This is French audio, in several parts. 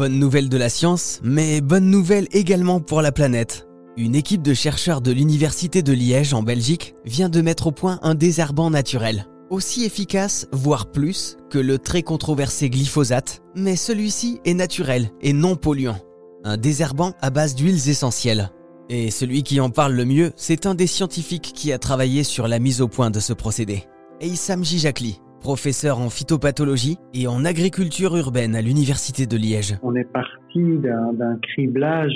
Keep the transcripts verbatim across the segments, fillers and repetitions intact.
Bonne nouvelle de la science, mais bonne nouvelle également pour la planète. Une équipe de chercheurs de l'université de Liège en Belgique vient de mettre au point un désherbant naturel, aussi efficace, voire plus, que le très controversé glyphosate, mais celui-ci est naturel et non polluant. Un désherbant à base d'huiles essentielles. Et celui qui en parle le mieux, c'est un des scientifiques qui a travaillé sur la mise au point de ce procédé. Aissam Jijakli, professeur en phytopathologie et en agriculture urbaine à l'université de Liège. On est parti d'un, d'un criblage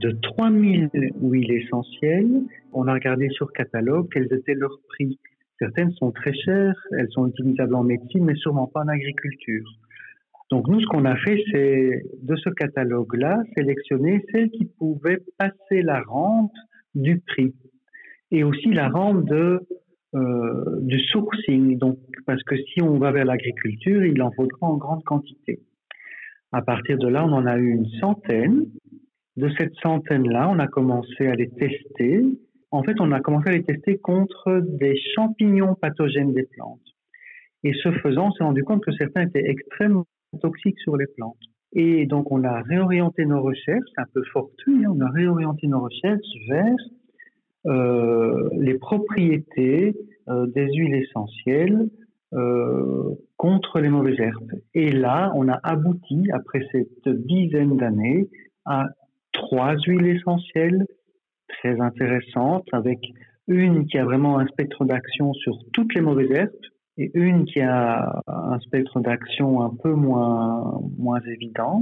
de trois mille huiles essentielles. On a regardé sur catalogue quels étaient leurs prix. Certaines sont très chères, elles sont utilisables en médecine, mais sûrement pas en agriculture. Donc nous, ce qu'on a fait, c'est de ce catalogue-là, sélectionner celles qui pouvaient passer la rampe du prix et aussi la rampe de Euh, du sourcing, donc parce que si on va vers l'agriculture, il en faudra en grande quantité. À partir de là, on en a eu une centaine. De cette centaine-là, on a commencé à les tester. En fait, on a commencé à les tester contre des champignons pathogènes des plantes. Et ce faisant, on s'est rendu compte que certains étaient extrêmement toxiques sur les plantes. Et donc, on a réorienté nos recherches, un peu fortuit, hein, on a réorienté nos recherches vers Euh, les propriétés euh, des huiles essentielles euh, contre les mauvaises herbes. Et là, on a abouti, après cette dizaine d'années, à trois huiles essentielles très intéressantes, avec une qui a vraiment un spectre d'action sur toutes les mauvaises herbes, et une qui a un spectre d'action un peu moins, moins évident,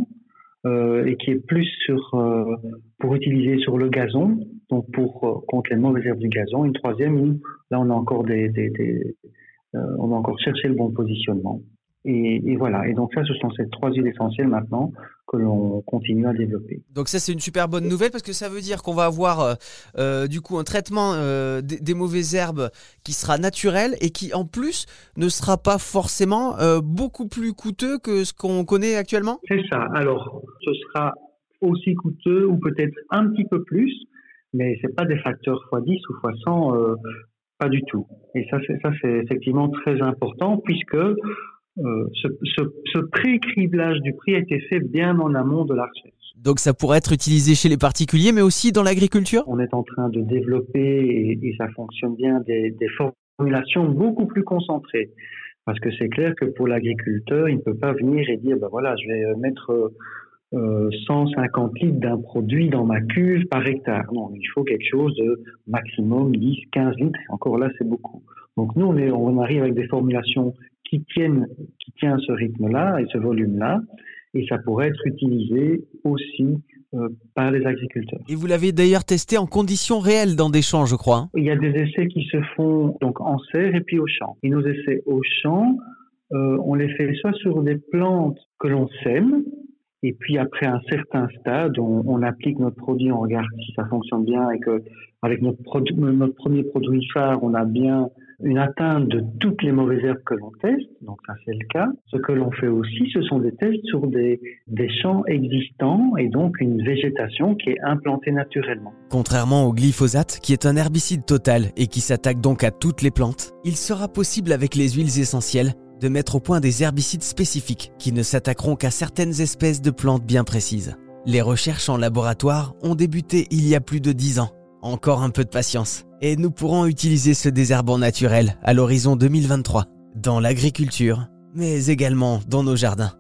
Euh, et qui est plus sur, euh, pour utiliser sur le gazon, donc pour euh, contre les mauvaises herbes du gazon. Une troisième où là on a encore des, des, des euh, on a encore cherché le bon positionnement. Et, et voilà. Et donc ça, ce sont ces trois huiles essentielles maintenant que l'on continue à développer. Donc ça, c'est une super bonne nouvelle parce que ça veut dire qu'on va avoir euh, du coup un traitement euh, des, des mauvaises herbes qui sera naturel et qui en plus ne sera pas forcément euh, beaucoup plus coûteux que ce qu'on connaît actuellement. C'est ça. Alors, ce sera aussi coûteux ou peut-être un petit peu plus, mais c'est pas des facteurs fois dix ou fois cent, euh, pas du tout. Et ça, c'est, ça, c'est effectivement très important puisque Euh, ce, ce, ce pré-criblage du prix a été fait bien en amont de la recherche. Donc ça pourrait être utilisé chez les particuliers, mais aussi dans l'agriculture ? On est en train de développer, et, et ça fonctionne bien, des, des formulations beaucoup plus concentrées. Parce que c'est clair que pour l'agriculteur, il ne peut pas venir et dire ben voilà, je vais mettre euh, cent cinquante litres d'un produit dans ma cuve par hectare. Non, il faut quelque chose de maximum dix à quinze litres. Encore là, c'est beaucoup. Donc nous, on, est, on arrive avec des formulations qui tiennent, qui tient ce rythme-là et ce volume-là, et ça pourrait être utilisé aussi euh, par les agriculteurs. Et vous l'avez d'ailleurs testé en conditions réelles dans des champs, je crois. Hein. Il y a des essais qui se font donc en serre et puis au champ. Et nos essais au champ, euh, on les fait soit sur des plantes que l'on sème, et puis après un certain stade, on, on applique notre produit, on regarde si ça fonctionne bien et que avec notre, produ- notre premier produit phare, on a bien une atteinte de toutes les mauvaises herbes que l'on teste, donc ça c'est le cas. Ce que l'on fait aussi, ce sont des tests sur des, des champs existants et donc une végétation qui est implantée naturellement. Contrairement au glyphosate, qui est un herbicide total et qui s'attaque donc à toutes les plantes, il sera possible avec les huiles essentielles de mettre au point des herbicides spécifiques qui ne s'attaqueront qu'à certaines espèces de plantes bien précises. Les recherches en laboratoire ont débuté il y a plus de dix ans. Encore un peu de patience, et nous pourrons utiliser ce désherbant naturel à l'horizon deux mille vingt-trois, dans l'agriculture, mais également dans nos jardins.